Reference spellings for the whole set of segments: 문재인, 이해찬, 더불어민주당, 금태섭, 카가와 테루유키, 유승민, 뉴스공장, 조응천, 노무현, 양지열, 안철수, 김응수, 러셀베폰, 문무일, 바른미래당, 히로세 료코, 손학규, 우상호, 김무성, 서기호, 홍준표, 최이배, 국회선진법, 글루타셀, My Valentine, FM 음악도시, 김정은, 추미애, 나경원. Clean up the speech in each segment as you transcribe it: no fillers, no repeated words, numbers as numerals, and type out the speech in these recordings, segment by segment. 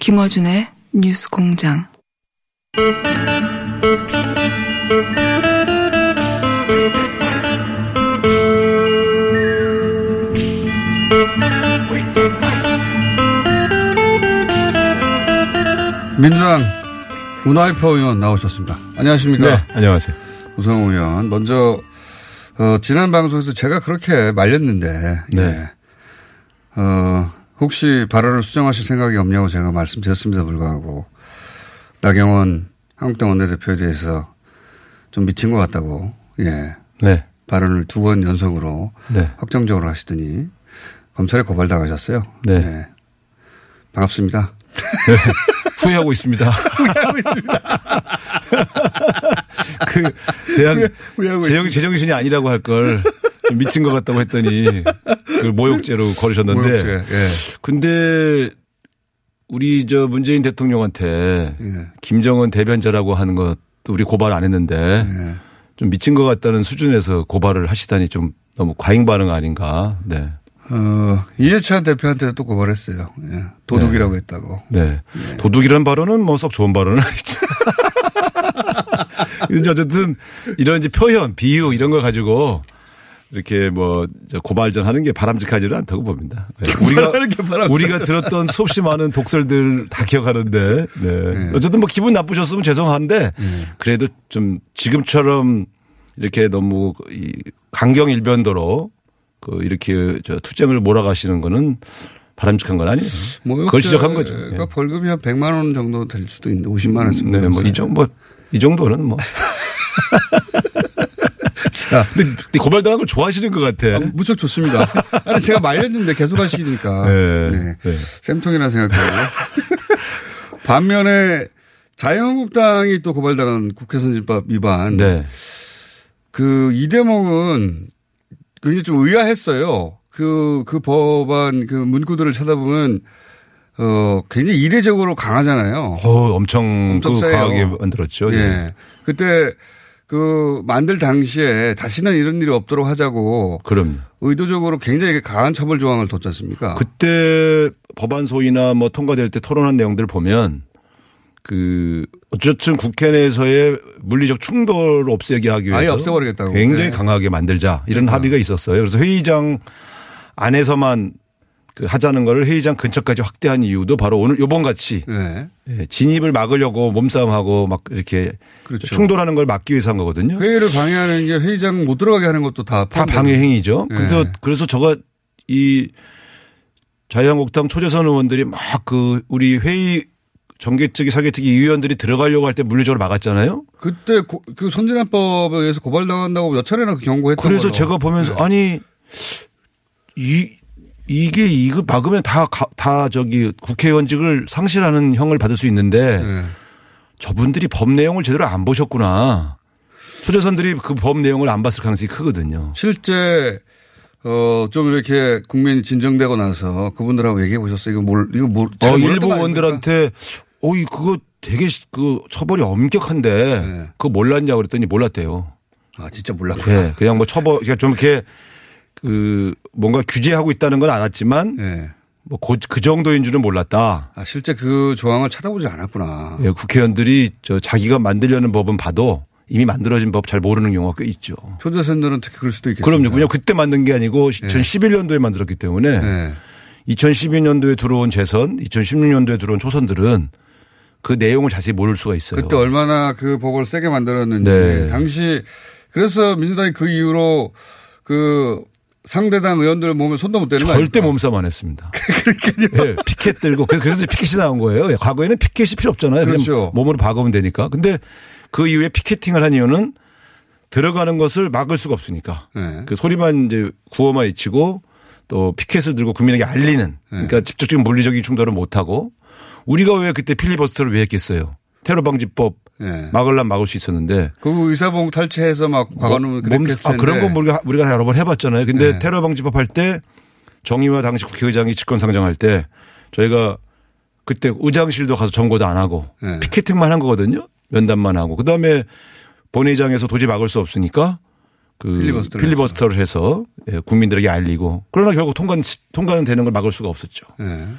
김어준의 뉴스공장. 민주당 문화일포 의원 나오셨습니다. 안녕하십니까? 네, 안녕하세요. 우상호 의원. 먼저 지난 방송에서 제가 그렇게 말렸는데, 네. 예. 혹시 발언을 수정하실 생각이 없냐고 제가 말씀드렸습니다. 불구하고 나경원 한국당 원내대표에 대해서 좀 미친 것 같다고, 예, 네, 발언을 두 번 연속으로, 네, 확정적으로 하시더니 검찰에 고발당하셨어요. 네, 네. 반갑습니다. 네. 후회하고 있습니다. 후회하고 있습니다. 제 정신이 아니라고 할 걸. 미친 것 같다고 했더니 그걸 모욕죄로 거르셨는데. 모욕죄, 예. 근데 우리 저 문재인 대통령한테, 예, 김정은 대변자라고 하는 것도 우리 고발 안 했는데, 예, 좀 미친 것 같다는 수준에서 고발을 하시다니 좀 너무 과잉 반응 아닌가. 네. 이해찬 대표한테도 또 고발했어요. 예. 도둑이라고, 네, 했다고. 네. 예. 도둑이라는 발언은 뭐 썩 좋은 발언은 아니죠. 어쨌든 이런 이제 표현, 비유 이런 걸 가지고 이렇게 뭐 고발전 하는 게 바람직하지는 않다고 봅니다. 네. 우리가 들었던 수없이 많은 독설들 다 기억하는데, 네. 네. 어쨌든 뭐 기분 나쁘셨으면 죄송한데, 네, 그래도 좀 지금처럼 이렇게 너무 강경일변도로 그 이렇게 저 투쟁을 몰아가시는 거는 바람직한 건 아니에요. 그걸 지적한 거죠. 그러니까 벌금이 한 100만 원 정도 될 수도 있는데 50만 원 정도. 네, 이 정도는 뭐. 자, 근데 고발당한 걸 좋아하시는 것 같아. 무척 좋습니다. 아니, 제가 말렸는데 계속 하시니까. 네, 네. 네. 쌤통이라 생각해요. 반면에 자유한국당이 또 고발당한 국회선진법 위반. 네. 이 대목은 굉장히 좀 의아했어요. 그 법안, 그 문구들을 쳐다보면, 굉장히 이례적으로 강하잖아요. 엄청 강하게 만들었죠. 예. 네. 그때 만들 당시에 다시는 이런 일이 없도록 하자고. 그럼요. 의도적으로 굉장히 강한 처벌 조항을 뒀지 않습니까? 그때 법안 소위나 뭐 통과될 때 토론한 내용들을 보면 어쨌든 국회 내에서의 물리적 충돌을 없애게 하기 위해서. 아예 없애버리겠다고. 굉장히, 네, 강하게 만들자. 이런, 그러니까, 합의가 있었어요. 그래서 회의장 안에서만 하자는 거를 회의장 근처까지 확대한 이유도 바로 요번 같이, 네, 진입을 막으려고 몸싸움하고 막 이렇게, 그렇죠, 충돌하는 걸 막기 위해서 한 거거든요. 회의를 방해하는 게 회의장 못 들어가게 하는 것도 다 방해 행위죠. 네. 그래서 저가 이 자유한국당 초재선 의원들이 막 우리 회의 정계특위, 사계특위 위원들이 들어가려고 할 때 물리적으로 막았잖아요. 그때 그 선진화법에 의해서 고발당한다고 몇 차례나 경고했던 거죠. 그래서 제가 보면서, 네, 아니 이거 막으면 다 저기 국회의원직을 상실하는 형을 받을 수 있는데, 네, 저분들이 법 내용을 제대로 안 보셨구나. 초재선들이 그 법 내용을 안 봤을 가능성이 크거든요. 실제, 좀 이렇게 국민이 진정되고 나서 그분들하고 얘기해 보셨어요. 일부 의원들한테, 그거 되게 처벌이 엄격한데, 네, 그거 몰랐냐고 그랬더니 몰랐대요. 아, 진짜 몰랐구나. 네, 그냥 뭐 처벌, 그러니까 좀 이렇게 뭔가 규제하고 있다는 건 알았지만, 네, 뭐 그 정도인 줄은 몰랐다. 아, 실제 그 조항을 찾아보지 않았구나. 예, 국회의원들이 자기가 만들려는 법은 봐도 이미 만들어진 법 잘 모르는 경우가 꽤 있죠. 초조선들은 특히 그럴 수도 있겠습니다. 그럼요. 그냥 그때 만든 게 아니고 2011년도에 만들었기 때문에 2012년도에 들어온 재선, 2016년도에 들어온 초선들은 그 내용을 자세히 모를 수가 있어요. 그때 얼마나 그 법을 세게 만들었는지. 네. 당시 그래서 민주당이 그 이후로 그 상대당 의원들 몸에 손도 못 대는 거 아닙니까? 절대 몸싸움 안 했습니다. 그러니까요. 네, 피켓 들고. 그래서 피켓이 나온 거예요. 과거에는 피켓이 필요 없잖아요. 그렇죠. 몸으로 박으면 되니까. 근데 그 이후에 피켓팅을 한 이유는 들어가는 것을 막을 수가 없으니까. 네. 그 소리만 이제 구호만 외치고 또 피켓을 들고 국민에게 알리는. 그러니까 직접적인 물리적인 충돌을 못하고. 우리가 왜 그때 필리버스터를 왜 했겠어요? 테러방지법 막으려면 막을 수 있었는데. 그 의사봉 탈취해서 막 과거는 그랬을 텐데. 아, 그런 건 우리가 여러 번 해봤잖아요. 근데 테러방지법 할 때 정의와 당시 국회의장이 직권상정할 때 저희가 그때 의장실도 가서 점거도 안 하고 피켓팅만 한 거거든요. 면담만 하고. 그다음에 본회의장에서 도저히 막을 수 없으니까 그 필리버스터를 해서 국민들에게 알리고. 그러나 결국 통과는 되는 걸 막을 수가 없었죠.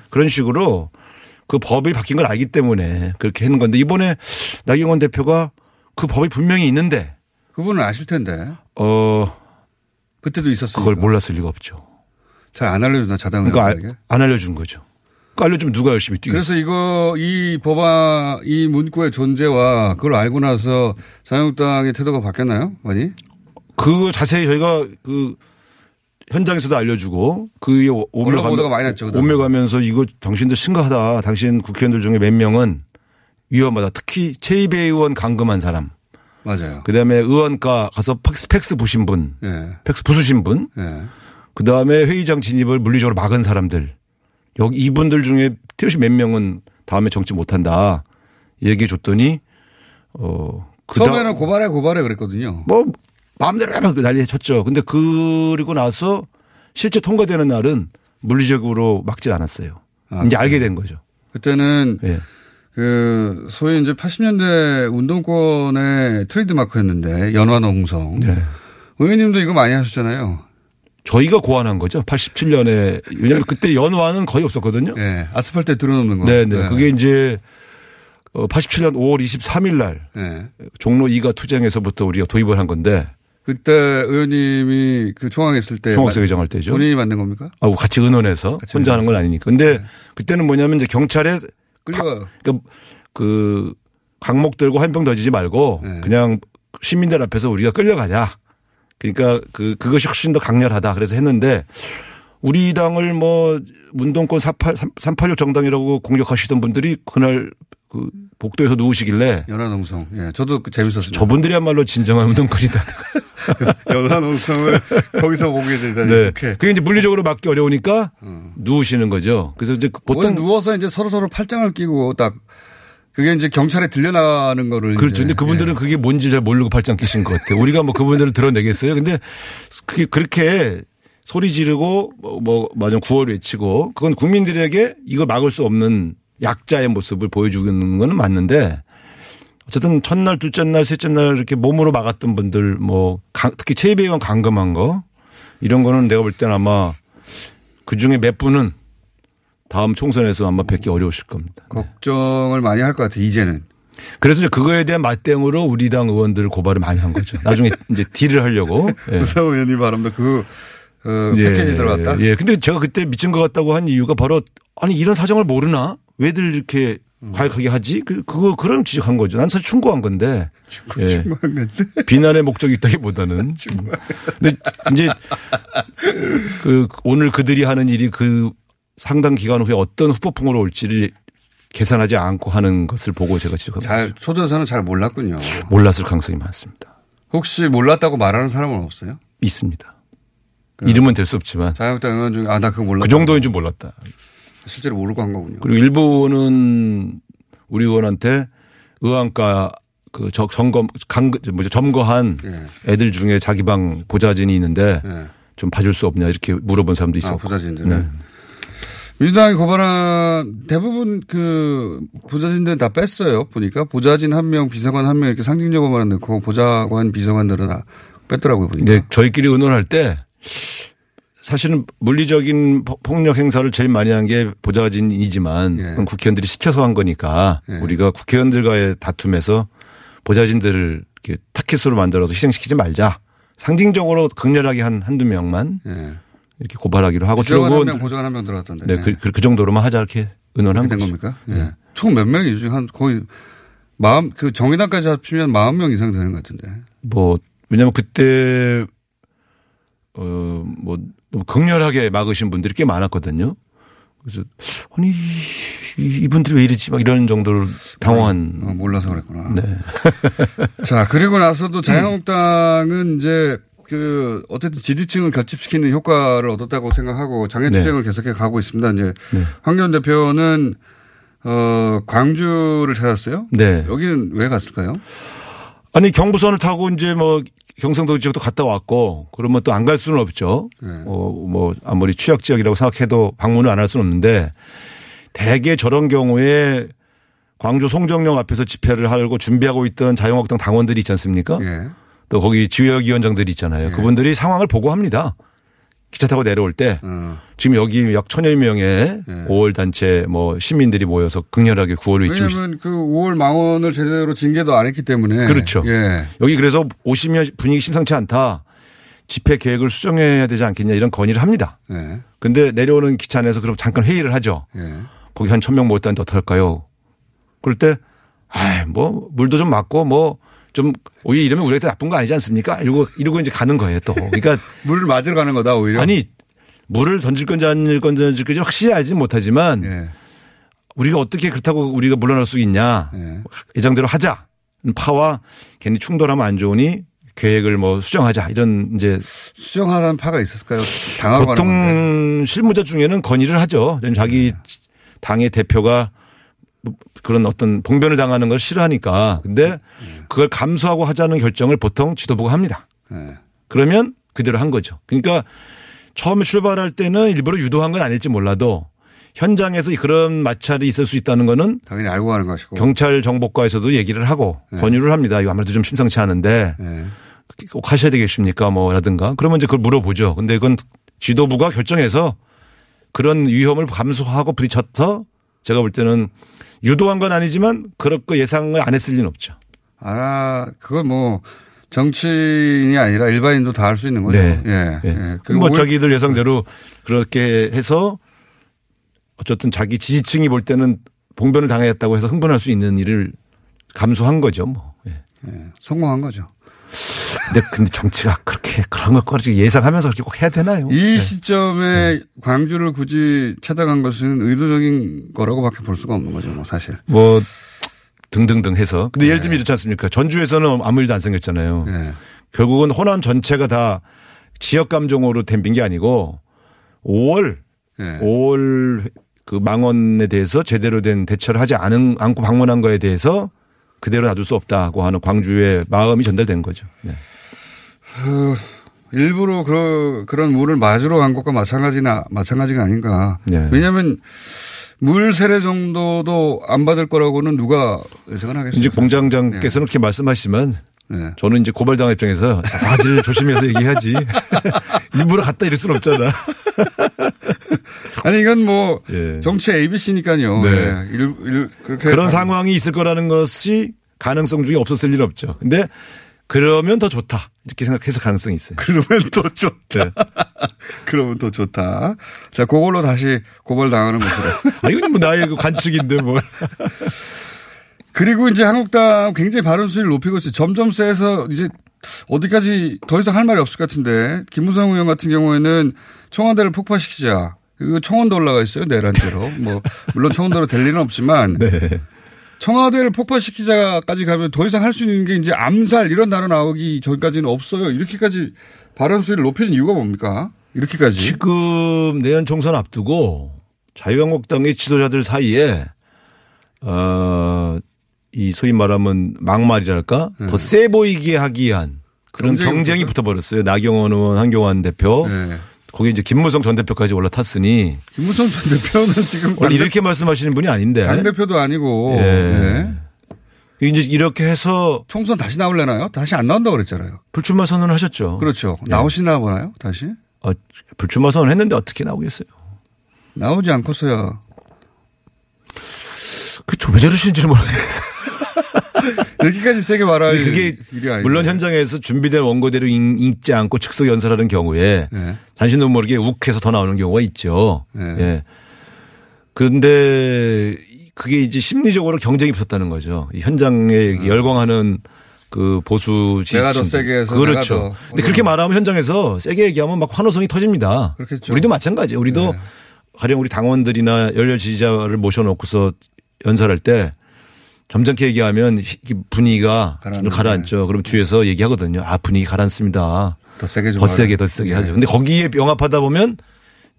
그런 식으로 그 법이 바뀐 걸 알기 때문에 그렇게 했는 건데 이번에 나경원 대표가 그 법이 분명히 있는데 그분은 아실 텐데 그때도 있었어요. 그걸 몰랐을 리가 없죠. 잘 안 알려준다 자당 의원에게. 그러니까 안 알려준 거죠. 그러니까 알려주면 누가 열심히 뛰겠어요. 그래서 이거 이 법안 이 문구의 존재와 그걸 알고 나서 자유한국당의 태도가 바뀌었나요, 많이? 그 자세히 저희가 그 현장에서도 알려주고 그에 오며가면서 이거 당신들 심각하다. 당신 국회의원들 중에 몇 명은 위험하다. 특히 최이배 의원 감금한 사람. 맞아요. 그다음에 의원가 가서 팩스 부신 분. 팩스 부수신 분. 그다음에 회의장 진입을 물리적으로 막은 사람들. 여기 이분들 중에 특히 몇 명은 다음에 정치 못한다. 얘기해 줬더니 처음에는 고발해 그랬거든요. 뭐. 마음대로 막 난리 쳤죠. 근데 그리고 나서 실제 통과되는 날은 물리적으로 막질 않았어요. 아, 이제 알게 된 거죠. 그때는 그 소위 이제 80년대 운동권의 트레이드마크였는데 연화농성. 의원님도 이거 많이 하셨잖아요. 저희가 고안한 거죠. 87년에. 왜냐하면 그때 연화는 거의 없었거든요. 아스팔트에 들어놓는 거. 네네. 그게 이제 87년 5월 23일 날 종로 2가 투쟁에서부터 우리가 도입을 한 건데. 그때 의원님이 그 총항했을 때. 총항석 의장할 때죠. 본인이 만든 겁니까? 아, 같이 의논해서 혼자 하는 건 아니니까. 근데 그때는 뭐냐면 이제 경찰에 그 강목 들고 한 병 던지지 말고 그냥 시민들 앞에서 우리가 끌려가자. 그러니까 그것이 훨씬 더 강렬하다. 그래서 했는데 우리 당을 뭐 운동권 386 정당이라고 공격하시던 분들이 그날 그 복도에서 누우시길래. 연화농성. 예, 저도 재밌었어요. 저분들이야말로 진정한 운동권이다. 연화농성을 거기서 보게 되다니. 네. 그게 이제 물리적으로 막기 어려우니까 누우시는 거죠. 그래서 이제 보통 누워서 이제 서로 팔짱을 끼고 딱 그게 이제 경찰에 들려나가는 거를. 그렇죠. 근데 그분들은 그게 뭔지 잘 모르고 팔짱 끼신 것 같아요. 우리가 뭐 그분들을 드러내겠어요. 근데 그게 그렇게 소리 지르고 맞아 구호를 외치고 그건 국민들에게 이걸 막을 수 없는 약자의 모습을 보여주는 건 맞는데 어쨌든 첫날, 둘째 날, 셋째 날 이렇게 몸으로 막았던 분들 뭐 특히 최이배 의원 감금한 거 이런 거는 내가 볼 때는 아마 그중에 몇 분은 다음 총선에서 아마 뵙기 어려우실 겁니다. 걱정을 많이 할 것 같아요. 이제는. 그래서 이제 그거에 대한 맞대응으로 우리 당 의원들 고발을 많이 한 거죠. 나중에 이제 딜을 하려고. 우상호 의원님 바람도 패키지 들어갔다. 예. 근데 제가 그때 미친 것 같다고 한 이유가 바로 아니 이런 사정을 모르나? 왜들 이렇게 과격하게 하지? 그런 지적한 거죠. 난 사실 충고한 건데. 충고한 건데. 비난의 목적이 있다기보다는. 근데 이제 오늘 그들이 하는 일이 그 상당 기간 후에 어떤 후폭풍으로 올지를 계산하지 않고 하는 것을 보고 제가 지적합니다. 초조선은 잘 몰랐군요. 몰랐을 가능성이 많습니다. 혹시 몰랐다고 말하는 사람은 없어요? 있습니다. 이름은 될 수 없지만. 자유한국당 의원 중에 나 그거 몰랐다. 그 정도인 줄 몰랐다. 실제로 모르고 한 거군요. 그리고 일부는 우리 의원한테 의안가 점거한 애들 중에 자기 방 보좌진이 있는데 좀 봐줄 수 없냐 이렇게 물어본 사람도 있었고. 아, 보좌진들. 네. 민주당이 고발한 대부분 그 보좌진들은 다 뺐어요. 보니까 보좌진 한 명, 비서관 한 명 이렇게 상징적으로만 넣고 보좌관, 비서관들은 다 뺐더라고요. 보니까. 네, 저희끼리 의논할 때. 사실은 물리적인 폭력 행사를 제일 많이 한 게 보좌진이지만 예. 국회의원들이 시켜서 한 거니까 예. 우리가 국회의원들과의 다툼에서 보좌진들을 이렇게 타깃으로 만들어서 희생시키지 말자. 상징적으로 극렬하게 한두 명만 예. 이렇게 고발하기로 하고 주장한 한 명, 보좌관 한 명 들어갔던데. 네, 예. 그 정도로만 하자 이렇게 의논한 거죠. 겁니까? 예. 예. 총 몇 명이 한 거의 마음 그 정의당까지 합치면 40명 이상 되는 것 같은데. 뭐 왜냐하면 그때 극렬하게 막으신 분들이 꽤 많았거든요. 그래서 아니 이분들이 왜 이러지 막 이런 정도로 당황한. 몰라서 그랬구나. 네. 자 그리고 나서도 자유한국당은 이제 그 어쨌든 지지층을 결집시키는 효과를 얻었다고 생각하고 장애투쟁을 네. 계속해 가고 있습니다. 이제 네. 황교안 대표는 광주를 찾았어요. 네. 여기는 왜 갔을까요? 아니 경부선을 타고 이제 뭐 경상도 지역도 갔다 왔고 그러면 또 안 갈 수는 없죠. 네. 뭐 아무리 취약 지역이라고 생각해도 방문을 안 할 수는 없는데 대개 저런 경우에 광주 송정역 앞에서 집회를 하려고 준비하고 있던 자유한국당 당원들이 있지 않습니까? 네. 또 거기 지역위원장들이 있잖아요. 네. 그분들이 상황을 보고합니다. 기차 타고 내려올 때 지금 여기 약 1,000여 명의 5월 단체 뭐 시민들이 모여서 극렬하게 9월을 외치고 있습니다. 왜냐하면 그 5월 망언을 제대로 징계도 안 했기 때문에. 그렇죠. 예. 여기 그래서 오시면 분위기 심상치 않다. 집회 계획을 수정해야 되지 않겠냐 이런 건의를 합니다. 그런데 예. 내려오는 기차 안에서 그럼 잠깐 회의를 하죠. 예. 거기 한 1,000명 모였다는데 어떨까요? 그럴 때 아이 뭐 물도 좀 맞고 뭐. 좀 오히려 이러면 우리한테 나쁜 거 아니지 않습니까? 이러고 이제 가는 거예요 또. 그러니까 물을 맞으러 가는 거다 오히려. 아니 물을 던질 건지 안 던질 건지 확실히 알지는 못하지만 예. 우리가 어떻게 그렇다고 우리가 물러날 수 있냐. 예. 예정대로 하자. 파와 괜히 충돌하면 안 좋으니 계획을 뭐 수정하자 이런 이제 수정하라는 파가 있었을까요? 당하고 보통 하는 실무자 중에는 건의를 하죠. 자기 예. 당의 대표가 그런 어떤 봉변을 당하는 걸 싫어하니까. 근데 그걸 감수하고 하자는 결정을 보통 지도부가 합니다. 그러면 그대로 한 거죠. 그러니까 처음에 출발할 때는 일부러 유도한 건 아닐지 몰라도 현장에서 그런 마찰이 있을 수 있다는 거는 당연히 알고 가는 것이고 경찰 정보과에서도 얘기를 하고 권유를 합니다. 이거 아무래도 좀 심상치 않은데 꼭 하셔야 되겠습니까? 뭐라든가. 그러면 이제 그걸 물어보죠. 근데 그건 지도부가 결정해서 그런 위험을 감수하고 부딪혀서 제가 볼 때는 유도한 건 아니지만 그렇게 예상을 안 했을 리는 없죠. 아, 그건 뭐 정치인이 아니라 일반인도 다 할 수 있는 거죠. 네. 예. 예. 예. 뭐 자기들 예상대로 그렇게 해서 어쨌든 자기 지지층이 볼 때는 봉변을 당했다고 해서 흥분할 수 있는 일을 감수한 거죠. 뭐. 예. 예. 성공한 거죠. 근데 정치가 그렇게 그런 걸 예상하면서 그렇게 꼭 해야 되나요? 이 시점에 네. 광주를 굳이 찾아간 것은 의도적인 거라고밖에 볼 수가 없는 거죠, 뭐 사실. 뭐 등등등 해서. 근데 네. 예를 들면 이렇지 않습니까? 전주에서는 아무 일도 안 생겼잖아요. 네. 결국은 호남 전체가 다 지역 감정으로 댐빈 게 아니고 5월, 네. 5월 그 망언에 대해서 제대로 된 대처를 하지 않고 방문한 거에 대해서. 그대로 놔둘 수 없다고 하는 광주의 마음이 전달된 거죠. 네. 일부러 그런 물을 맞으러 간 것과 마찬가지가 아닌가. 네. 왜냐하면 물 세례 정도도 안 받을 거라고는 누가 예상을 하겠습니까? 이제 공장장께서는 네. 그렇게 말씀하시지만 네. 저는 이제 고발당 입장에서 아주 조심해서 얘기하지. 일부러 갔다 이럴 수는 없잖아. 아니 이건 뭐 예. 정치 ABC니까요. 네. 예. 그렇게 그런 상황이 있을 거라는 것이 가능성 중에 없었을 일 없죠. 근데 그러면 더 좋다 이렇게 생각해서 가능성이 있어요. 그러면 더 좋다. 네. 그러면 더 좋다. 자, 그걸로 다시 고발당하는 모습으로. 아 이건 뭐 나의 관측인데 뭘. 그리고 이제 한국당 굉장히 발언 수위를 높이고 있어요. 점점 세서 이제 어디까지 더 이상 할 말이 없을 것 같은데 김무성 의원 같은 경우에는 청와대를 폭파시키자. 그 청원도 올라가 있어요. 내란죄로. 뭐 물론 청원대로 될 일은 없지만 네. 청와대를 폭파시키자까지 가면 더 이상 할 수 있는 게 이제 암살 이런 단어 나오기 전까지는 없어요. 이렇게까지 발언 수위를 높이는 이유가 뭡니까? 이렇게까지. 지금 내년 총선 앞두고 자유한국당의 지도자들 사이에 이 소위 말하면 막말이랄까 더 세 보이게 하기 위한 그런 경쟁이 붙어버렸어요. 나경원 의원, 한교안 대표. 네. 거기 이제 김무성 전 대표까지 올라탔으니. 김무성 전 대표는 지금. 원래 이렇게 말씀하시는 분이 아닌데. 당 대표도 아니고. 예. 예. 이제 이렇게 해서. 총선 다시 나오려나요? 다시 안 나온다고 그랬잖아요. 불출마 선언을 하셨죠. 그렇죠. 예. 나오시나 보나요? 다시? 불출마 선언했는데 어떻게 나오겠어요? 나오지 않고서야. 그쵸, 왜 저러시는지 모르겠어요. 여기까지 세게 말할 그게 일이 아니에요. 물론 현장에서 준비된 원고대로 읽지 않고 즉석 연설하는 경우에 네. 자신도 모르게 욱해서 더 나오는 경우가 있죠. 네. 예. 그런데 그게 이제 심리적으로 경쟁이 붙었다는 거죠. 현장에 열광하는 그 보수 지지층. 내가 더 세게 해서. 그렇죠. 내가 더 근데 그렇게 말하면 현장에서 세게 얘기하면 막 환호성이 터집니다. 그렇겠죠. 우리도 마찬가지예요. 우리도 네. 가령 우리 당원들이나 열렬 지지자를 모셔놓고서 연설할 때 점잖게 얘기하면 분위기가 가라앉죠. 그럼 뒤에서 얘기하거든요. 아, 분위기 가라앉습니다. 더 세게 좀. 더 세게 네. 하죠. 근데 거기에 병합하다 보면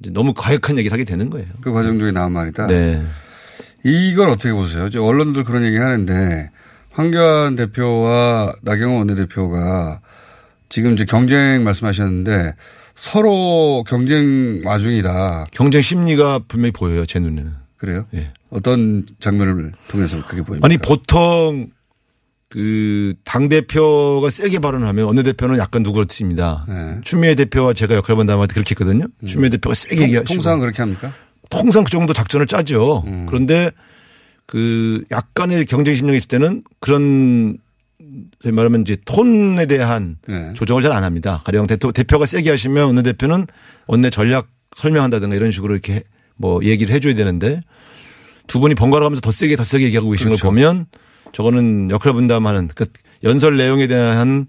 이제 너무 과격한 얘기를 하게 되는 거예요. 그 과정 중에 나온 말이다. 네. 이걸 어떻게 보세요? 이제 언론들 그런 얘기 하는데 황교안 대표와 나경원 원내대표가 지금 이제 경쟁 말씀하셨는데 서로 경쟁 와중이다. 경쟁 심리가 분명히 보여요. 제 눈에는. 그래요? 예. 어떤 장면을 통해서 그게 보입니까? 아니 보통 그 당대표가 세게 발언하면 원내대표는 약간 누그러뜨립니다. 네. 추미애 대표와 제가 역할을 본다면 그렇게 했거든요. 추미애 대표가 세게 얘기하시고. 통상 그렇게 합니까? 통상 그 정도 작전을 짜죠. 그런데 그 약간의 경쟁 심리가 있을 때는 그런 소위 말하면 이제 톤에 대한 네. 조정을 잘 안 합니다. 가령 대표가 세게 하시면 원내대표는 원내 전략 설명한다든가 이런 식으로 이렇게 뭐 얘기를 해줘야 되는데 두 분이 번갈아 가면서 더 세게 얘기하고 계신 그렇죠. 걸 보면 저거는 역할 분담하는 그러니까 연설 내용에 대한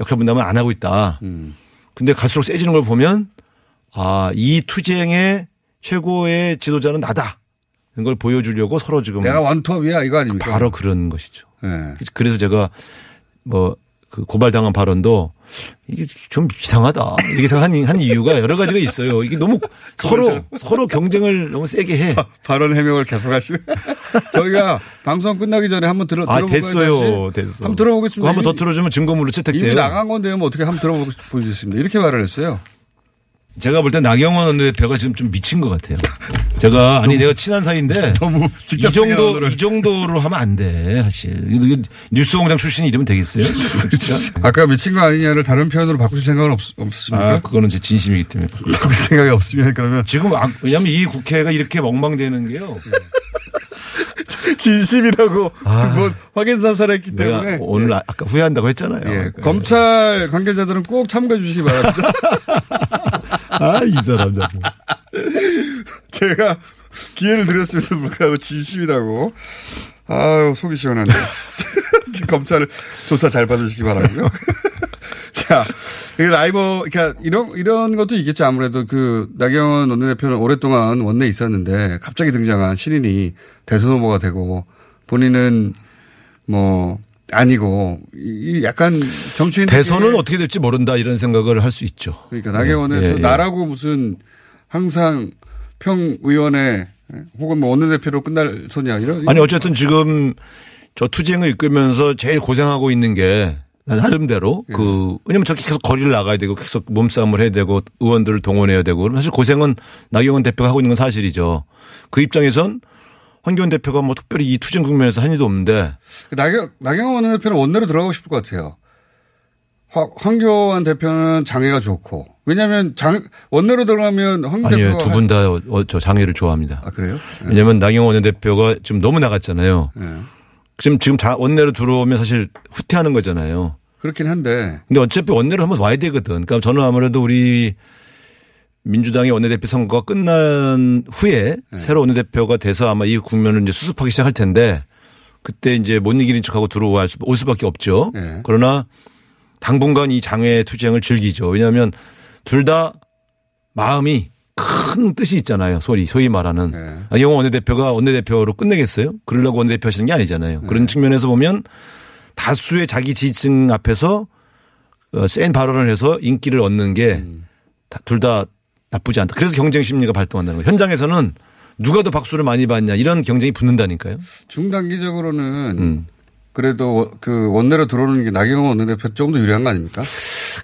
역할 분담을 안 하고 있다. 근데 갈수록 세지는 걸 보면 아, 이 투쟁의 최고의 지도자는 나다. 이런 걸 보여주려고 서로 지금 내가 원톱이야 이거 아닙니까? 바로 그런 것이죠. 네. 그래서 제가 뭐 그 고발당한 발언도 이게 좀 이상하다. 이렇게 한 이유가 여러 가지가 있어요. 이게 너무 서로 경쟁을 너무 세게 해. 발언 해명을 계속하시네. 저희가 방송 끝나기 전에 한번 들어보겠습니다. 됐어요. 됐어. 한번 들어보겠습니다. 한번 더 틀어주면 증거물로 채택돼요. 이미 나간 건데 뭐 어떻게 한번 들어보겠습니다. 이렇게 말을 했어요. 제가 볼 때 나경원 원내대표가 지금 좀 미친 것 같아요. 제가 아니 내가 친한 사이인데 너무 이 정도로 하면 안 돼 사실. 뉴스공장 출신이 이러면 되겠어요? 아까 미친 거 아니냐를 다른 표현으로 바꾸실 생각은 없으십니까? 아, 그거는 제 진심이기 때문에 바꾸실 생각이 없으면 그러면 지금 왜냐하면 이 국회가 이렇게 멍망대는 게요. 진심이라고 두 번 확인사살했기 때문에 오늘 예. 아까 후회한다고 했잖아요. 예. 그러니까. 검찰 관계자들은 꼭 참가해 주시기 바랍니다. 아, 이 사람들. 제가 기회를 드렸음에도 불구하고 진심이라고. 아유, 속이 시원하네. 검찰을 조사 잘 받으시기 바라고요. 자, 라이벌, 그러니까 이런 것도 있겠죠. 아무래도 그 나경원 원내대표는 오랫동안 원내 있었는데 갑자기 등장한 신인이 대선 후보가 되고 본인은 뭐 아니고 이 약간 정치인 대선은 어떻게 될지 모른다 이런 생각을 할 수 있죠. 그러니까 나경원은 예, 예. 나라고 무슨 항상 평 의원의 혹은 뭐 원내대표로 끝날 소냐 이런. 아니 어쨌든 지금 저 투쟁을 이끌면서 제일 고생하고 있는 게 나름대로 예. 그 왜냐면 저렇게 계속 거리를 나가야 되고 계속 몸싸움을 해야 되고 의원들을 동원해야 되고 사실 고생은 나경원 대표가 하고 있는 건 사실이죠. 그 입장에선. 황교안 대표가 뭐 특별히 이 투쟁 국면에서 한 일도 없는데. 나경원 대표는 원내로 들어가고 싶을 것 같아요. 황교안 대표는 장애가 좋고. 왜냐하면 원내로 들어가면 황교안 대표가. 아니요. 두 분 다 저 장애를 좋아합니다. 아, 그래요? 네. 왜냐하면 나경원 대표가 지금 너무 나갔잖아요. 네. 지금 원내로 들어오면 사실 후퇴하는 거잖아요. 그렇긴 한데. 근데 어차피 원내로 한번 와야 되거든. 그러니까 저는 아무래도 우리 민주당의 원내대표 선거가 끝난 후에 네. 새로 원내대표가 돼서 아마 이 국면을 이제 수습하기 시작할 텐데 그때 이제 못 이기는 척하고 올 수밖에 없죠. 네. 그러나 당분간 이 장외 투쟁을 즐기죠. 왜냐하면 둘 다 마음이 큰 뜻이 있잖아요. 소위 말하는. 네. 나경원 원내대표가 원내대표로 끝내겠어요? 그러려고 원내대표 하시는 게 아니잖아요. 그런 네. 측면에서 보면 다수의 자기 지지층 앞에서 센 발언을 해서 인기를 얻는 게 둘 다 나쁘지 않다. 그래서 경쟁 심리가 발동한다는 거예요. 현장에서는 누가 더 박수를 많이 받냐 이런 경쟁이 붙는다니까요. 중단기적으로는 그래도 그 원내로 들어오는 게 나경원 원내대표 조금 더 유리한 거 아닙니까?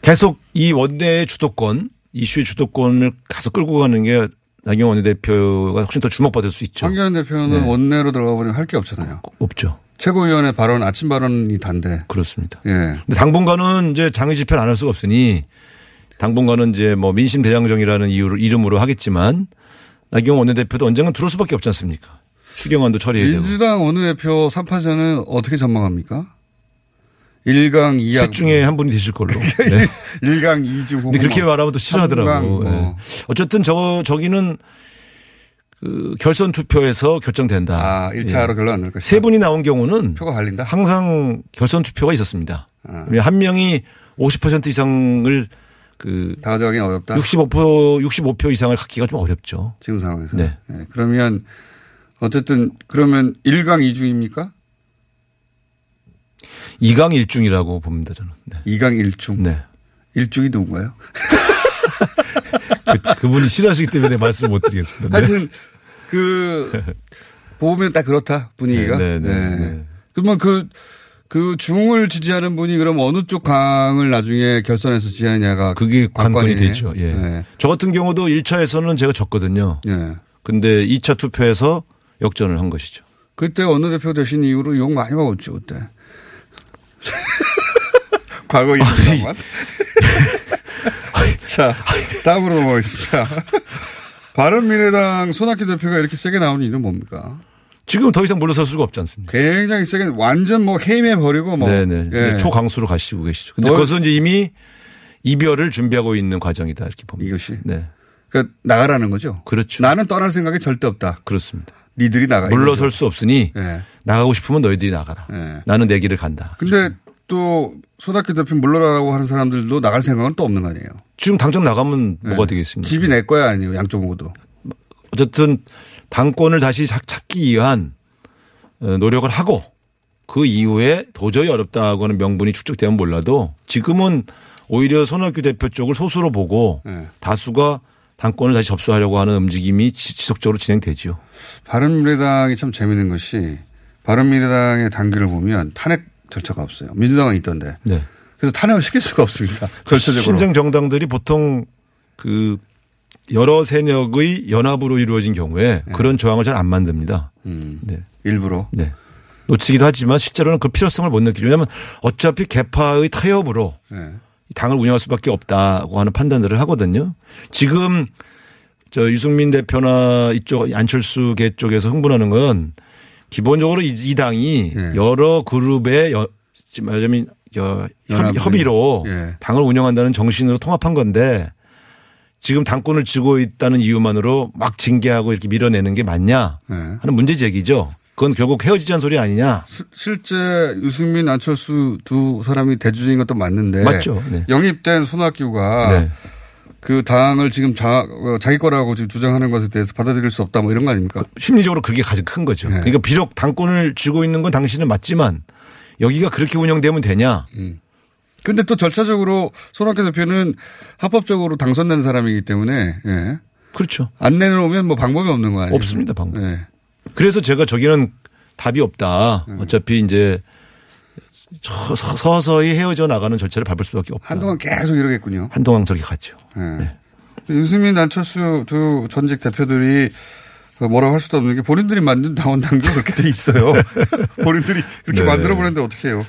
계속 이 원내의 주도권, 이슈의 주도권을 계속 끌고 가는 게 나경원 원내대표가 훨씬 더 주목받을 수 있죠. 황교안 대표는 네. 원내로 들어가 버리면 할 게 없잖아요. 없죠. 최고위원의 발언, 아침 발언이 단데. 그렇습니다. 예. 근데 당분간은 이제 장외 집회를 안 할 수가 없으니 당분간은 이제 뭐 민심 대장정이라는 이름으로 하겠지만 나경원 원내대표도 언젠간 들어올 수밖에 없지 않습니까? 추경안도 처리해야 되고. 민주당 원내대표 3파전은 어떻게 전망합니까? 1강 2약. 셋 중에 한 분이 되실 걸로. 네. 1강 2중 근데 그렇게 말하면 또 싫어하더라고. 네. 어쨌든 저기는 그 결선 투표에서 결정된다. 아, 1차로 예. 결론 안 날 것이다. 세 분이 나온 경우는 표가 갈린다. 항상 결선 투표가 있었습니다. 아. 한 명이 50% 이상을 다 가져가긴 어렵다. 65표 이상을 갖기가 좀 어렵죠. 지금 상황에서. 네. 네. 그러면 어쨌든 그러면 1강 2중입니까? 2강 1중이라고 봅니다, 저는. 네. 2강 1중? 네. 1중이 누군가요? 그분이 싫어하시기 때문에 말씀을 못 드리겠습니다. 네. 하여튼 보면 딱 그렇다, 분위기가. 네. 네. 그러면 그 중을 지지하는 분이 그럼 어느 쪽 강을 나중에 결선에서 지지하느냐가 그게 관건이 되죠. 예. 네. 저 같은 경우도 1차에서는 제가 졌거든요. 예. 근데 2차 투표에서 역전을 한 것이죠. 그때 원내대표 되신 이후로 욕 많이 먹었죠, 그때. 과거 인기만. 자, 다음으로 넘어가겠습니다. 바른미래당 손학규 대표가 이렇게 세게 나오는 이유는 뭡니까? 지금 더 이상 물러설 수가 없지 않습니까? 굉장히 세게 완전 해임해버리고 네네. 예. 초강수로 가시고 계시죠. 근데 그것은 이제 이미 이별을 준비하고 있는 과정이다 이렇게 봅니다. 이것이. 네. 그러니까 나가라는 거죠. 그렇죠. 나는 떠날 생각이 절대 없다. 그렇습니다. 니들이 나가. 물러설 수 없으니 예. 나가고 싶으면 너희들이 나가라. 예. 나는 내 길을 간다. 근데 또 손학규 대표 물러나라고 하는 사람들도 나갈 생각은 또 없는 거 아니에요? 지금 당장 나가면 네. 뭐가 되겠습니까? 집이 내 거야 아니에요? 양쪽 모두. 어쨌든 당권을 다시 찾기 위한 노력을 하고 그 이후에 도저히 어렵다고 하는 명분이 축적되면 몰라도 지금은 오히려 손학규 대표 쪽을 소수로 보고 네. 다수가 당권을 다시 접수하려고 하는 움직임이 지속적으로 진행되지요. 바른미래당이 참 재미있는 것이 바른미래당의 단계를 보면 탄핵 절차가 없어요. 민주당은 있던데. 네. 그래서 탄핵을 시킬 수가 없습니다. 절차적으로. 신생 정당들이 보통 여러 세력의 연합으로 이루어진 경우에 네. 그런 저항을 잘 안 만듭니다. 네. 일부러. 네. 놓치기도 하지만 실제로는 그 필요성을 못 느끼죠. 왜냐하면 어차피 개파의 타협으로 네. 당을 운영할 수밖에 없다고 하는 판단들을 하거든요. 지금 유승민 대표나 이쪽 안철수계 쪽에서 흥분하는 건 기본적으로 이 당이 예. 여러 그룹의 말하자면 협의로 예. 당을 운영한다는 정신으로 통합한 건데 지금 당권을 쥐고 있다는 이유만으로 막 징계하고 이렇게 밀어내는 게 맞냐 하는 예. 문제 제기죠. 그건 결국 헤어지자는 소리 아니냐. 실제 유승민 안철수 두 사람이 대주주인 것도 맞는데. 맞죠. 네. 영입된 손학규가 네. 그 당을 지금 자기 거라고 지금 주장하는 것에 대해서 받아들일 수 없다 뭐 이런 거 아닙니까? 심리적으로 그게 가장 큰 거죠. 네. 그러니까 비록 당권을 쥐고 있는 건 당신은 맞지만 여기가 그렇게 운영되면 되냐. 그런데 또 절차적으로 손학규 대표는 합법적으로 당선된 사람이기 때문에. 예. 그렇죠. 안 내놓으면 뭐 방법이 없는 거 아니에요? 없습니다. 방법. 예. 그래서 제가 저기는 답이 없다. 어차피 이제 서서히 헤어져 나가는 절차를 밟을 수밖에 없다. 한동안 계속 이러겠군요. 한동안 저렇게 갔죠. 네. 네. 유승민 안철수 두 전직 대표들이 뭐라고 할 수도 없는 게 본인들이 만든 당원당도 그렇게 돼 있어요. 본인들이 그렇게 네. 만들어보는데 어떻게 해요.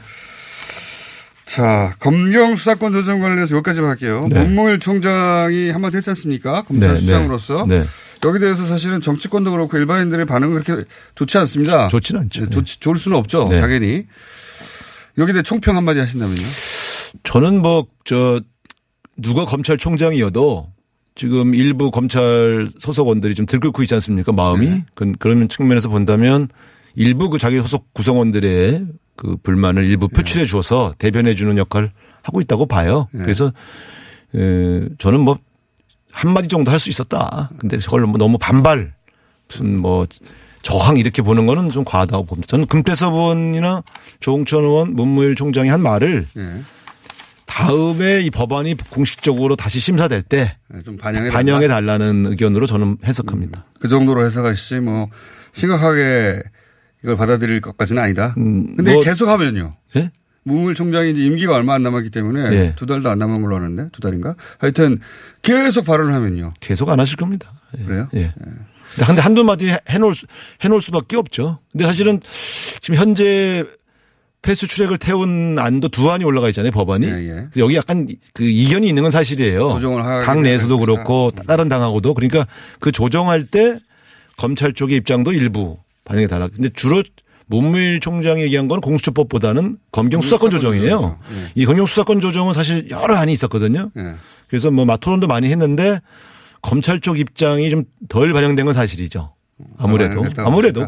자, 검경 수사권 조정 관련해서 여기까지 할게요. 네. 문무일 총장이 한마디 했지 않습니까? 검찰 네. 수장으로서. 네. 여기 대해서 사실은 정치권도 그렇고 일반인들의 반응은 그렇게 좋지 않습니다. 좋지는 않죠. 좋을 수는 없죠. 네. 당연히. 여기에 대해 총평 한마디 하신다면요? 저는 누가 검찰총장이어도 지금 일부 검찰 소속원들이 좀 들끓고 있지 않습니까? 마음이. 네. 그런 측면에서 본다면 일부 자기 소속 구성원들의 불만을 일부 표출해 네. 줘서 대변해 주는 역할을 하고 있다고 봐요. 네. 그래서 저는 한마디 정도 할 수 있었다. 근데 저걸 너무 반발, 무슨 저항 이렇게 보는 거는 좀 과하다고 봅니다. 저는 금태섭 의원이나 조응천 의원, 문무일 총장이 한 말을 네. 다음에 이 법안이 공식적으로 다시 심사될 때 좀 반영해 달라는 의견으로 저는 해석합니다. 그 정도로 해석하시지 심각하게 이걸 받아들일 것까지는 아니다. 근데 계속하면요. 네? 문무일 총장이 이제 임기가 얼마 안 남았기 때문에 네. 2달도 안 남은 걸로 아는데 2달인가? 하여튼 계속 발언을 하면요. 계속 안 하실 겁니다. 예. 그래요? 예. 그런데 한두 마디 해놓을 수밖에 없죠. 근데 사실은 지금 현재 폐수 출액을 태운 안도 두 안이 올라가 있잖아요, 법안이. 예, 예. 여기 약간 그 이견이 있는 건 사실이에요. 조정을 당 내에서도 그렇고 다른 당하고도. 그러니까 그 조정할 때 검찰 쪽의 입장도 일부 반영이 달라. 근데 주로 문무일 총장이 얘기한 건 공수처법보다는 검경수사권 조정이에요. 예. 이 검경수사권 조정은 사실 여러 안이 있었거든요. 예. 그래서 뭐 마토론도 많이 했는데 검찰 쪽 입장이 좀 덜 반영된 건 사실이죠. 아무래도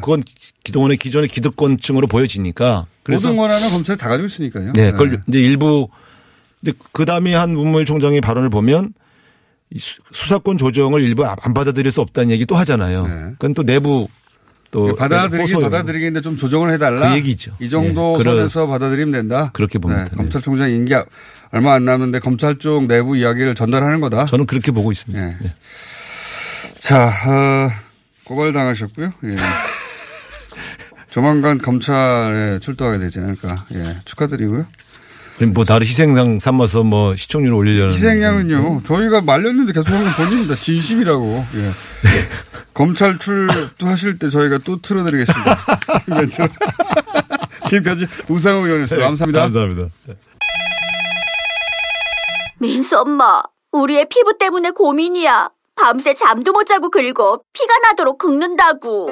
그건 기동원의 기존의 기득권층으로 보여지니까. 그래서 모든 권한은 검찰이 다 가지고 있으니까요. 네, 그걸 네. 이제 일부 그 다음에 한 문무일 총장의 발언을 보면 수사권 조정을 일부 안 받아들일 수 없다는 얘기 또 하잖아요. 네. 그건 또 내부 또 받아들이겠는데 좀 조정을 해달라. 그 얘기죠. 이 정도 네. 선에서 받아들이면 된다. 그렇게 봅니다. 네. 검찰총장 임기 얼마 안 남은데 검찰 쪽 내부 이야기를 전달하는 거다. 저는 그렇게 보고 있습니다. 네. 네. 자. 고발당하셨고요. 예. 조만간 검찰에 출두하게 되지 않을까. 예. 축하드리고요. 뭐 다른 희생양 삼아서 뭐 시청률을 올리려는. 희생양은요. 저희가 말렸는데 계속 하는 본인입니다. 진심이라고. 예. 검찰 출두하실 때 저희가 또 틀어드리겠습니다. 지금까지 우상호 의원이었습니다. 감사합니다. 감사합니다. 민수 엄마, 우리의 피부 때문에 고민이야. 밤새 잠도 못 자고 긁어 피가 나도록 긁는다고.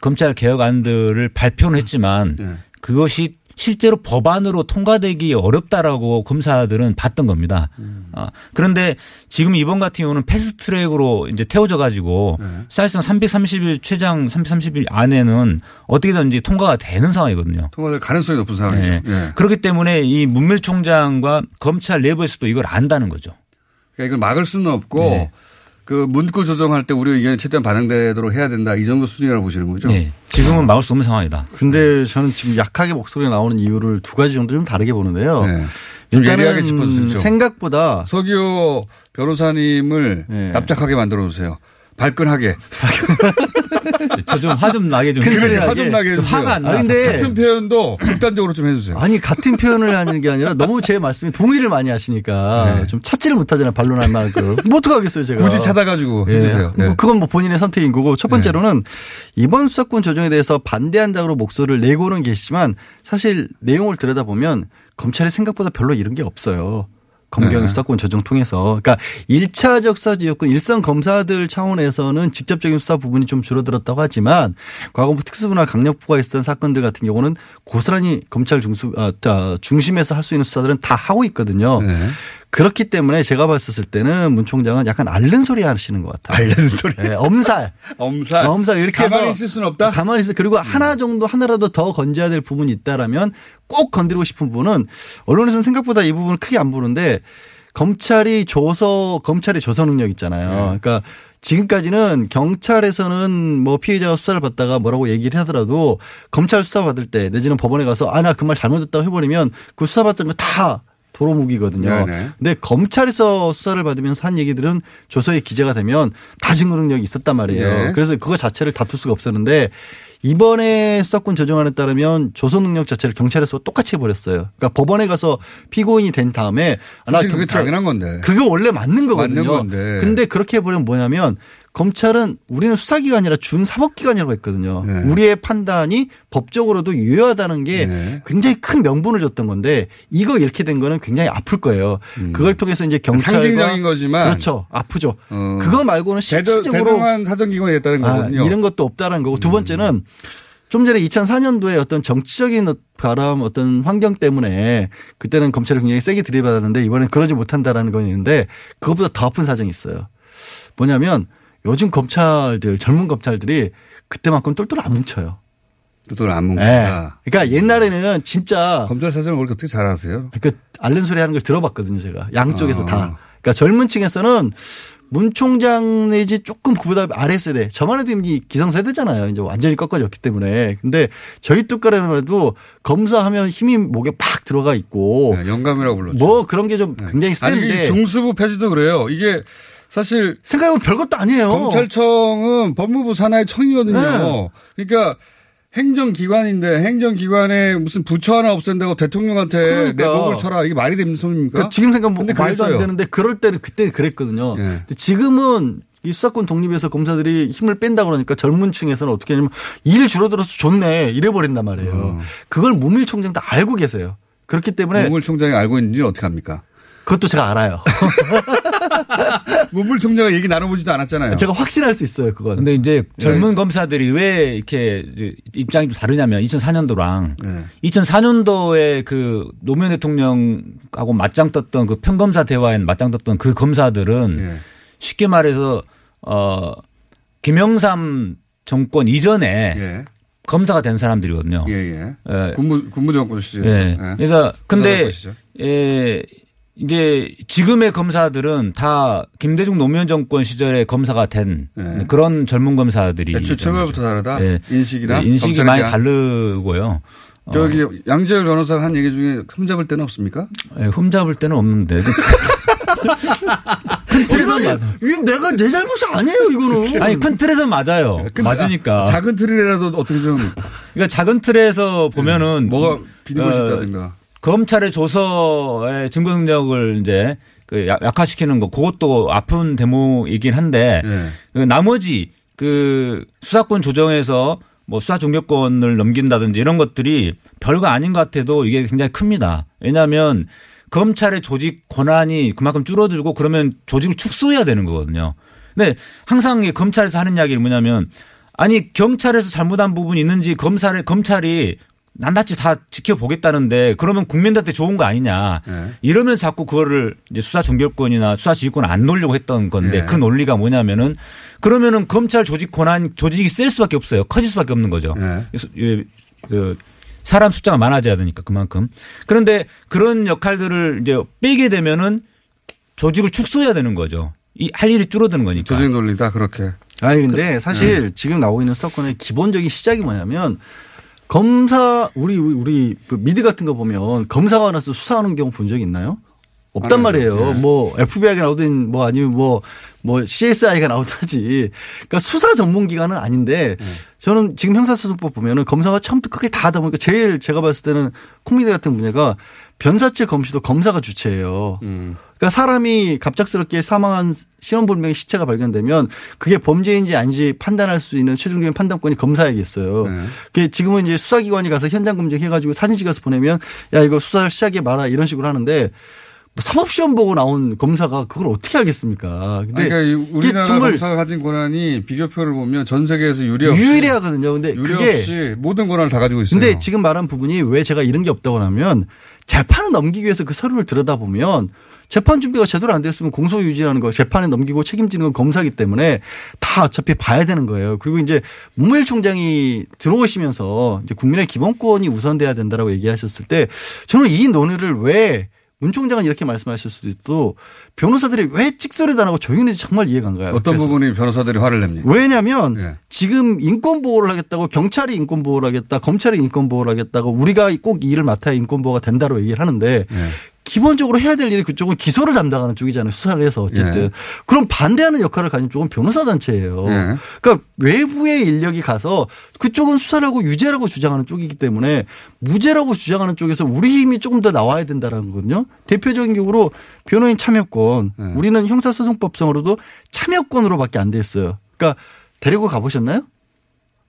검찰 개혁안들을 발표는 했지만 네. 그것이 실제로 법안으로 통과되기 어렵다라고 검사들은 봤던 겁니다. 그런데 지금 이번 같은 경우는 패스트트랙으로 이제 태워져 가지고 사실상 330일 최장 330일 안에는 어떻게든지 통과가 되는 상황이거든요. 통과될 가능성이 높은 상황이죠. 네. 네. 그렇기 때문에 이 문무일 총장과 검찰 내부에서도 이걸 안다는 거죠. 그러니까 이걸 막을 수는 없고 네. 그 문구 조정할 때 우리 의견이 최대한 반영되도록 해야 된다. 이 정도 수준이라고 보시는 거죠? 네. 지금은 막을 수 없는 상황이다. 근데 저는 지금 약하게 목소리가 나오는 이유를 두 가지 정도 좀 다르게 보는데요. 네. 일단은 생각보다. 서기호 변호사님을 네. 납작하게 만들어 놓으세요. 발끈하게. 저 좀 화 좀 나게 좀 해주세요. 화 좀 나게 해주세요. 화가 안 나요. 같은 표현도 극단적으로 좀 해주세요. 아니 같은 표현을 하는 게 아니라 너무 제 말씀에 동의를 많이 하시니까 네. 좀 찾지를 못하잖아요. 반론할 만한 걸. 뭐 어떡하겠어요 제가. 굳이 찾아가지고 네. 해주세요. 네. 그건 뭐 본인의 선택인 거고 첫 번째로는 네. 이번 수사권 조정에 대해서 반대한다고 목소리를 내고는 계시지만 사실 내용을 들여다보면 검찰이 생각보다 별로 이런 게 없어요. 검경 수사권 조정 통해서. 그러니까 1차적 수사지휘권 일선 검사들 차원에서는 직접적인 수사 부분이 좀 줄어들었다고 하지만 과거부 특수부나 강력부가 있었던 사건들 같은 경우는 고스란히 검찰 중심에서 할 수 있는 수사들은 다 하고 있거든요. 네. 그렇기 때문에 제가 봤었을 때는 문 총장은 약간 앓는 소리 하시는 것 같아요. 앓는 소리. 네, 엄살. 이렇게 가만히 해서. 가만히 있을 수는 없다. 가만히 있어. 그리고 하나 정도 하나라도 더 건져야 될 부분이 있다라면 꼭 건드리고 싶은 부분은 언론에서는 생각보다 이 부분을 크게 안 보는데 검찰의 조서 능력 있잖아요. 그러니까 지금까지는 경찰에서는 뭐 피해자가 수사를 받다가 뭐라고 얘기를 하더라도 검찰 수사 받을 때 내지는 법원에 가서 아, 나 그 말 잘못했다고 해버리면 그 수사 받던 거 다 도로묵이거든요. 네네. 근데 검찰에서 수사를 받으면서 한 얘기들은 조서에 기재가 되면 다 증거 능력이 있었단 말이에요. 네. 그래서 그거 자체를 다툴 수가 없었는데 이번에 수사권 조정안에 따르면 조서 능력 자체를 경찰에서 똑같이 해버렸어요. 그러니까 법원에 가서 피고인이 된 다음에 사실 그게 당연한 건데. 그게 원래 맞는 거거든요. 맞는 건데. 근데 그렇게 해버리면 뭐냐면 검찰은 우리는 수사기관이라 준사법기관이라고 했거든요. 네. 우리의 판단이 법적으로도 유효하다는 게 네. 굉장히 큰 명분을 줬던 건데 이거 이렇게 된 거는 굉장히 아플 거예요. 그걸 통해서 이제 경찰과. 상징적인 거지만. 그렇죠. 아프죠. 그거 말고는 실질적으로. 대등한 사정기관이 됐다는 거거든요. 이런 것도 없다는 거고 두 번째는 좀 전에 2004년도에 어떤 정치적인 바람 어떤 환경 때문에 그때는 검찰을 굉장히 세게 들이받았는데 이번엔 그러지 못한다라는 건 있는데 그것보다 더 아픈 사정이 있어요. 뭐냐면 요즘 검찰들 젊은 검찰들이 그때만큼 똘똘 안 뭉쳐요. 똘똘 안 뭉친다. 네. 그러니까 옛날에는 진짜. 검찰 사정을 어떻게 잘 아세요? 그 앓는 소리 하는 걸 들어봤거든요 제가. 양쪽에서 다. 그러니까 젊은 층에서는 문 총장 내지 조금 그보다 아래 세대. 저만 해도 이미 기성세대잖아요. 이제 완전히 꺾어졌기 때문에. 근데 저희 뚜까라면 해도 검사하면 힘이 목에 팍 들어가 있고. 네, 영감이라고 불렀죠. 뭐 그런 게 좀 굉장히 센데. 아니 중수부 폐지도 그래요. 이게. 사실 생각해보면 별것도 아니에요. 검찰청은 법무부 산하의 청이거든요. 네. 그러니까 행정기관인데 행정기관에 무슨 부처 하나 없앤다고 대통령한테 그러니까. 내 목을 쳐라. 이게 말이 되는 소리입니까? 그러니까 지금 생각해보면 말도 안 되는데 그럴 때는 그때 그랬거든요. 네. 근데 지금은 이 수사권 독립에서 검사들이 힘을 뺀다고 그러니까 젊은 층에서는 어떻게 하냐면 일 줄어들어서 좋네. 이래버린단 말이에요. 그걸 문무일 총장도 알고 계세요. 그렇기 때문에. 문무일 총장이 알고 있는지는 어떻게 합니까? 그것도 제가 알아요. 문무일 총장과 얘기 나눠보지도 않았잖아요. 제가 확신할 수 있어요, 그건. 근데 이제 젊은 검사들이 왜 이렇게 입장이 좀 다르냐면 2004년도랑 2004년도에 그 노무현 대통령하고 맞짱 떴던 그 평검사 대화에 맞짱 떴던 그 검사들은 쉽게 말해서 김영삼 정권 이전에 검사가 된 사람들이거든요. 군무 정권 시절. 그래서 근데 이제 지금의 검사들은 다 김대중 노무현 정권 시절의 검사가 된 그런 젊은 검사들이. 애초에 처음부터 다르다. 네. 인식이나. 네. 인식이 많이 다르고요. 저기 양지열 변호사가 한 얘기 중에 흠잡을 때는 없습니까? 네. 흠잡을 때는 없는데. 큰 틀에서 맞아. 내가 내 잘못이 아니에요 이거는. 아니 큰 틀에서 맞아요. 맞으니까. 작은 틀이라도 어떻게 좀. 그러니까 작은 틀에서 보면은 뭐가 비디고 싶다든가. 검찰의 조서의 증거 능력을 이제 약화시키는 거 그것도 아픈 대목이긴 한데 나머지 그 수사권 조정에서 뭐 수사 종료권을 넘긴다든지 이런 것들이 별거 아닌 것 같아도 이게 굉장히 큽니다. 왜냐하면 검찰의 조직 권한이 그만큼 줄어들고 그러면 조직을 축소해야 되는 거거든요. 근데 항상 검찰에서 하는 이야기는 뭐냐면 아니 경찰에서 잘못한 부분이 있는지 검찰이 낱낱이 다 지켜보겠다는데 그러면 국민들한테 좋은 거 아니냐. 네. 이러면서 자꾸 그거를 이제 수사 종결권이나 수사 지휘권을 안 놓으려고 했던 건데 네. 그 논리가 뭐냐면은 그러면은 검찰 조직 권한 조직이 셀 수밖에 없어요. 커질 수밖에 없는 거죠. 네. 그 사람 숫자가 많아져야 되니까 그만큼. 그런데 그런 역할들을 이제 빼게 되면은 조직을 축소해야 되는 거죠. 이 할 일이 줄어드는 거니까. 조직 논리다 그렇게. 아니 근데 사실 네. 지금 나오고 있는 수사권의 기본적인 시작이 뭐냐면 검사 우리 미드 같은 거 보면 검사가 나서 수사하는 경우 본 적 있나요? 없단 말이에요. 네. 뭐 FBI가 나오든 뭐 아니면 뭐 CSI가 나오든지. 그러니까 수사 전문 기관은 아닌데 네. 저는 지금 형사소송법 보면은 검사가 처음부터 크게 다 하다 보니까 제일 제가 봤을 때는 콩미디 같은 분야가 변사체 검시도 검사가 주체예요. 그러니까 사람이 갑작스럽게 사망한 신원불명의 시체가 발견되면 그게 범죄인지 아닌지 판단할 수 있는 최종적인 판단권이 검사에게 있어요. 그게 지금은 이제 수사기관이 가서 현장 검증해가지고 사진 찍어서 보내면 야 이거 수사를 시작해 봐라 이런 식으로 하는데 뭐 사법시험 보고 나온 검사가 그걸 어떻게 알겠습니까? 근데 그러니까 우리나라 정말 검사가 가진 권한이 비교표를 보면 전 세계에서 유일하거든요. 근데 유례 그게 없이 모든 권한을 다 가지고 있어요. 근데 지금 말한 부분이 왜 제가 이런 게 없다고 하면 재판을 넘기기 위해서 그 서류를 들여다보면 재판 준비가 제대로 안 됐으면 공소 유지라는 거 재판에 넘기고 책임지는 건 검사기 때문에 다 어차피 봐야 되는 거예요. 그리고 이제 문무일 총장이 들어오시면서 이제 국민의 기본권이 우선돼야 된다라고 얘기하셨을 때 저는 이 논의를 왜 문 총장은 이렇게 말씀하실 수도 있고 변호사들이 왜 찍소리도 안 하고 조용히 정말 이해가 안 가요. 어떤 그래서. 부분이 변호사들이 화를 냅니까? 왜냐하면 네. 지금 인권보호를 하겠다고 경찰이 인권보호를 하겠다 검찰이 인권보호를 하겠다고 우리가 꼭 이 일을 맡아야 인권보호가 된다고 얘기를 하는데 네. 기본적으로 해야 될 일이 그쪽은 기소를 담당하는 쪽이잖아요. 수사를 해서 어쨌든. 예. 그럼 반대하는 역할을 가진 쪽은 변호사단체예요. 예. 그러니까 외부의 인력이 가서 그쪽은 수사라고 유죄라고 주장하는 쪽이기 때문에 무죄라고 주장하는 쪽에서 우리 힘이 조금 더 나와야 된다라는 거거든요. 대표적인 경우로 변호인 참여권. 예. 우리는 형사소송법상으로도 참여권으로밖에 안 돼 있어요. 그러니까 데리고 가보셨나요?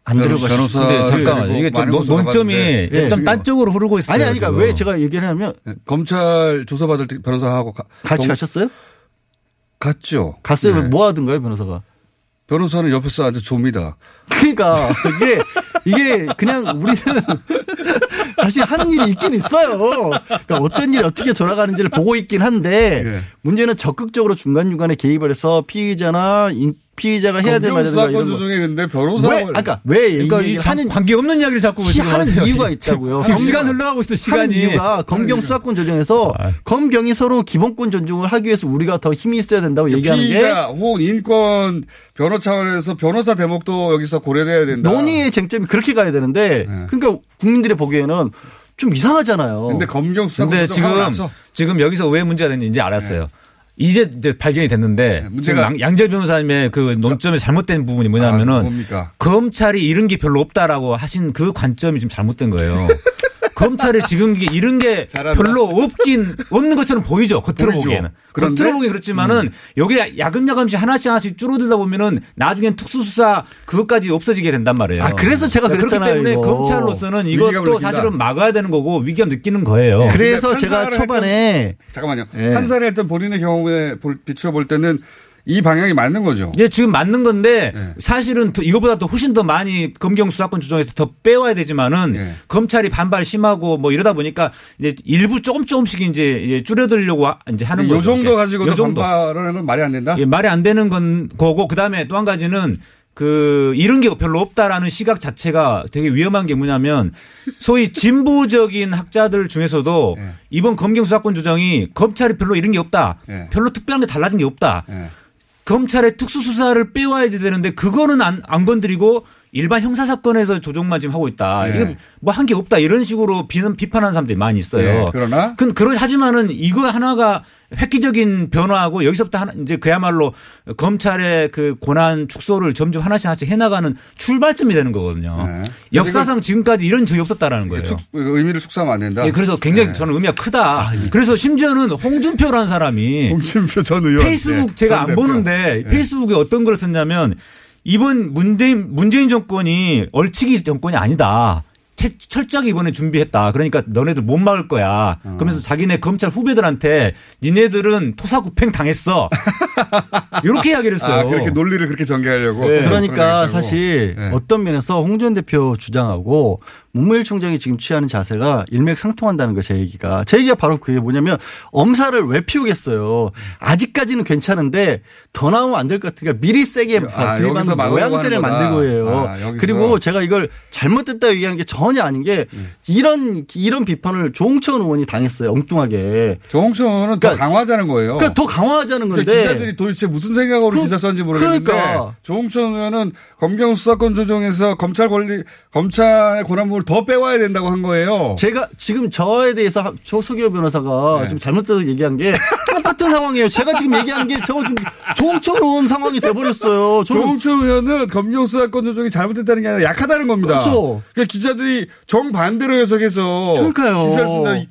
안 데려가셨어요. 네, 잠깐만. 이게 좀 논점이 좀 딴 쪽으로 흐르고 있어요. 아니, 그러니까 왜 제가 얘기를 하면 검찰 조사받을 때 변호사하고 같이 가셨어요? 갔죠. 갔어요. 네. 뭐 하던가요, 변호사가? 변호사는 옆에서 아주 줍니다. 그러니까 이게 그냥 우리는 사실 하는 일이 있긴 있어요. 그러니까 어떤 일이 어떻게 돌아가는지를 보고 있긴 한데 네. 문제는 적극적으로 중간중간에 개입을 해서 피의자가 해야 될 말이라든가 이런 거. 근데 변호사 아까 왜 그러니까 하는 관계없는 이야기를 자꾸 하는 이유가 있다고요. 지금 시간 흘러가고 있어 시간이. 이유가 검경 수사권 조정에서 검경이 서로 기본권 존중을 하기 위해서 우리가 더 힘이 있어야 된다고 얘기하는 게 피의자 혹은 인권 변호 차원에서 변호사 대목도 여기서 고려돼야 된다. 논의의 쟁점이 그렇게 가야 되는데 네. 그러니까 국민들이 보기에는 좀 이상하잖아요. 근데 검경 수사권 조정 지금 여기서 왜 문제가 되는지 이제 알았어요. 네. 이제 발견이 됐는데 문제가 양지열 변호사님의 그 논점에 잘못된 부분이 뭐냐면은 검찰이 잃은 게 별로 없다라고 하신 그 관점이 지금 잘못된 거예요. 검찰이 지금 잃은 게 잘한다. 별로 없는 것처럼 보이죠. 겉으로 보기에는. 겉으로 보기 그렇지만은 여기에 야금야금씩 하나씩 줄어들다 보면은 나중엔 특수수사 그것까지 없어지게 된단 말이에요. 아, 그래서 제가 그랬잖아요. 그렇기 때문에 이거. 검찰로서는 이것도 사실은 막아야 되는 거고 위기감 느끼는 거예요. 네. 그래서 제가 초반에 잠깐만요. 네. 판사를 했던 본인의 경우에 비추어 볼 때는 이 방향이 맞는 거죠. 예, 지금 맞는 건데 네. 사실은 이거보다 더 훨씬 더 많이 검경 수사권 조정에서 더 빼와야 되지만은 네. 검찰이 반발 심하고 뭐 이러다 보니까 이제 일부 조금씩 이제 줄여들려고 이제 하는 거죠. 이 정도 가지고도 반발을 하는 건 말이 안 된다? 예, 말이 안 되는 건 거고 그다음에 또 한 가지는 그 이런 게 별로 없다라는 시각 자체가 되게 위험한 게 뭐냐면 소위 진보적인 학자들 중에서도 네. 이번 검경 수사권 조정이 검찰이 별로 이런 게 없다. 네. 별로 특별한 게 달라진 게 없다. 네. 검찰의 특수수사를 빼와야지 되는데 그거는 안 건드리고 일반 형사사건에서 조정만 지금 하고 있다. 네. 이게 뭐 한 게 없다. 이런 식으로 비판하는 사람들이 많이 있어요. 네. 그러나? 하지만은 이거 하나가 획기적인 변화하고 여기서부터 이제 그야말로 검찰의 그 권한 축소를 점점 하나씩 해나가는 출발점이 되는 거거든요. 네. 역사상 지금까지 이런 적이 없었다라는 거예요. 의미를 축소하면 안 된다. 네. 그래서 굉장히 네. 저는 의미가 크다. 아, 네. 그래서 심지어는 홍준표라는 사람이. 홍준표 전 의원. 페이스북 네. 제가 안 보는데 네. 페이스북에 어떤 걸 썼냐면 이번 문재인 정권이 얼치기 정권이 아니다. 철저하게 이번에 준비했다. 그러니까 너네들 못 막을 거야. 그러면서 자기네 검찰 후배들한테 니네들은 토사구팽 당했어. 이렇게 이야기를 했어요. 아, 그렇게 논리를 그렇게 전개하려고. 네. 그러니까 사실 네. 어떤 면에서 홍준 대표 주장하고 문무일 총장이 지금 취하는 자세가 일맥상통한다는 거예요. 제 얘기가 바로 그게 뭐냐면 엄살을 왜 피우겠어요. 아직까지는 괜찮은데 더 나오면 안 될 것 같으니까 미리 세게 그리고 모양새를 만들고 해요. 아, 그리고 제가 이걸 잘못됐다 얘기한 게 전혀 아닌 게 이런 비판을 조응천 의원이 당했어요. 엉뚱하게. 조응천 의원은 그러니까 더 강화하자는 거예요. 그러니까 더 강화하자는 건데. 그러니까 기자들이 도대체 무슨 생각으로 기사 썼는지 모르겠는데. 그러니까. 조응천 의원은 검경 수사권 조정에서 검찰의 권한을 더 빼와야 된다고 한 거예요. 제가 지금 저에 대해서 서기호 변호사가 지금 잘못돼서 얘기한 게 똑같은 상황이에요. 제가 지금 얘기하는 게 제가 지금 조응천 의원 상황이 돼버렸어요. 조응천 의원은 검경 수사권 조정이 잘못됐다는 게 아니라 약하다는 겁니다. 그렇죠. 그러니까 기자들이 정반대로 해석해서 그러니까요. 기사를 쓴다.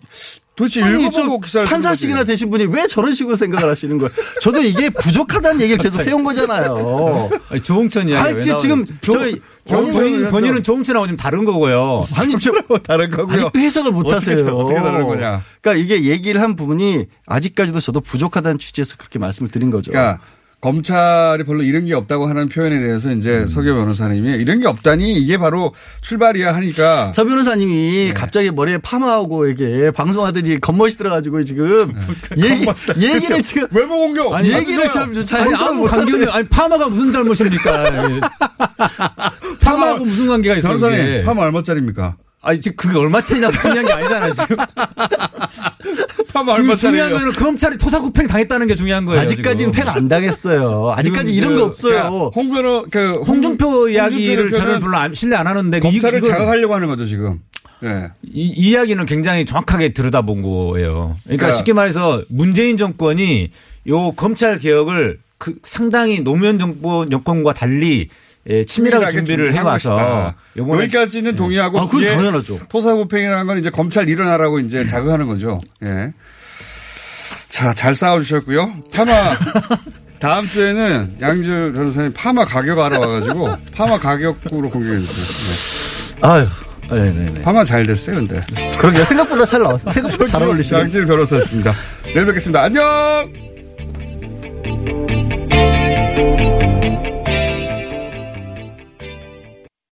도대체 읽어보고 기사를 판사식이나 되신 분이 왜 저런 식으로 생각을 하시는 거예요? 저도 이게 부족하다는 얘기를 계속 해온 거잖아요. 아니, 조응천 이야기. 지금 저희 본인은 조응천하고 좀 다른 거고요. 아니, 다른 거고요. 아직도 해석을 못 하세요. 어떻게 다른 거냐. 그러니까 이게 얘기를 한 부분이 아직까지도 저도 부족하다는 취지에서 그렇게 말씀을 드린 거죠. 그러니까 검찰이 별로 이런 게 없다고 하는 표현에 대해서 이제 서기호 변호사님이 이런 게 없다니 이게 바로 출발이야 하니까 서 변호사님이 갑자기 머리에 파마하고 이게 방송하더니 겉멋이 들어가지고 지금 얘기를 지금 외모 공격 아니, 얘기를 참 아무 관계는 아니 파마가 무슨 잘못입니까? 파마하고 무슨 관계가 있어요? 변호사님 파마 얼마짜리입니까? 아니 지금 그게 얼마짜리냐 중요한 게 아니잖아요 지금. 중요한 거는 검찰이 토사구팽 당했다는 게 중요한 거예요. 아직까지는 팽 안 당했어요. 아직까지 이런 거 없어요. 홍준표 이야기를 저는 별로 신뢰 안 하는데 검찰을 자극하려고 하는 거죠 지금. 네. 이 이야기는 굉장히 정확하게 들여다본 거예요. 그러니까 쉽게 말해서 문재인 정권이 요 검찰 개혁을 상당히 노무현 정권과 달리 예, 치밀하게 준비를 해와서 여기까지는 동의하고 그건 당연하죠. 토사구팽이라는 건 이제 검찰 일어나라고 이제 자극하는 거죠. 예. 자, 잘 싸워주셨고요. 파마 다음 주에는 양지열 변호사님 파마 가격 알아와가지고 파마 가격으로 공개해 주세요. 네. 아유, 네네네. 파마 잘 됐어요, 근데. 그러게요. 생각보다 잘 나왔어요. 생각보다 잘 어울리시네요. 양지열 변호사였습니다. 내일 뵙겠습니다. 안녕.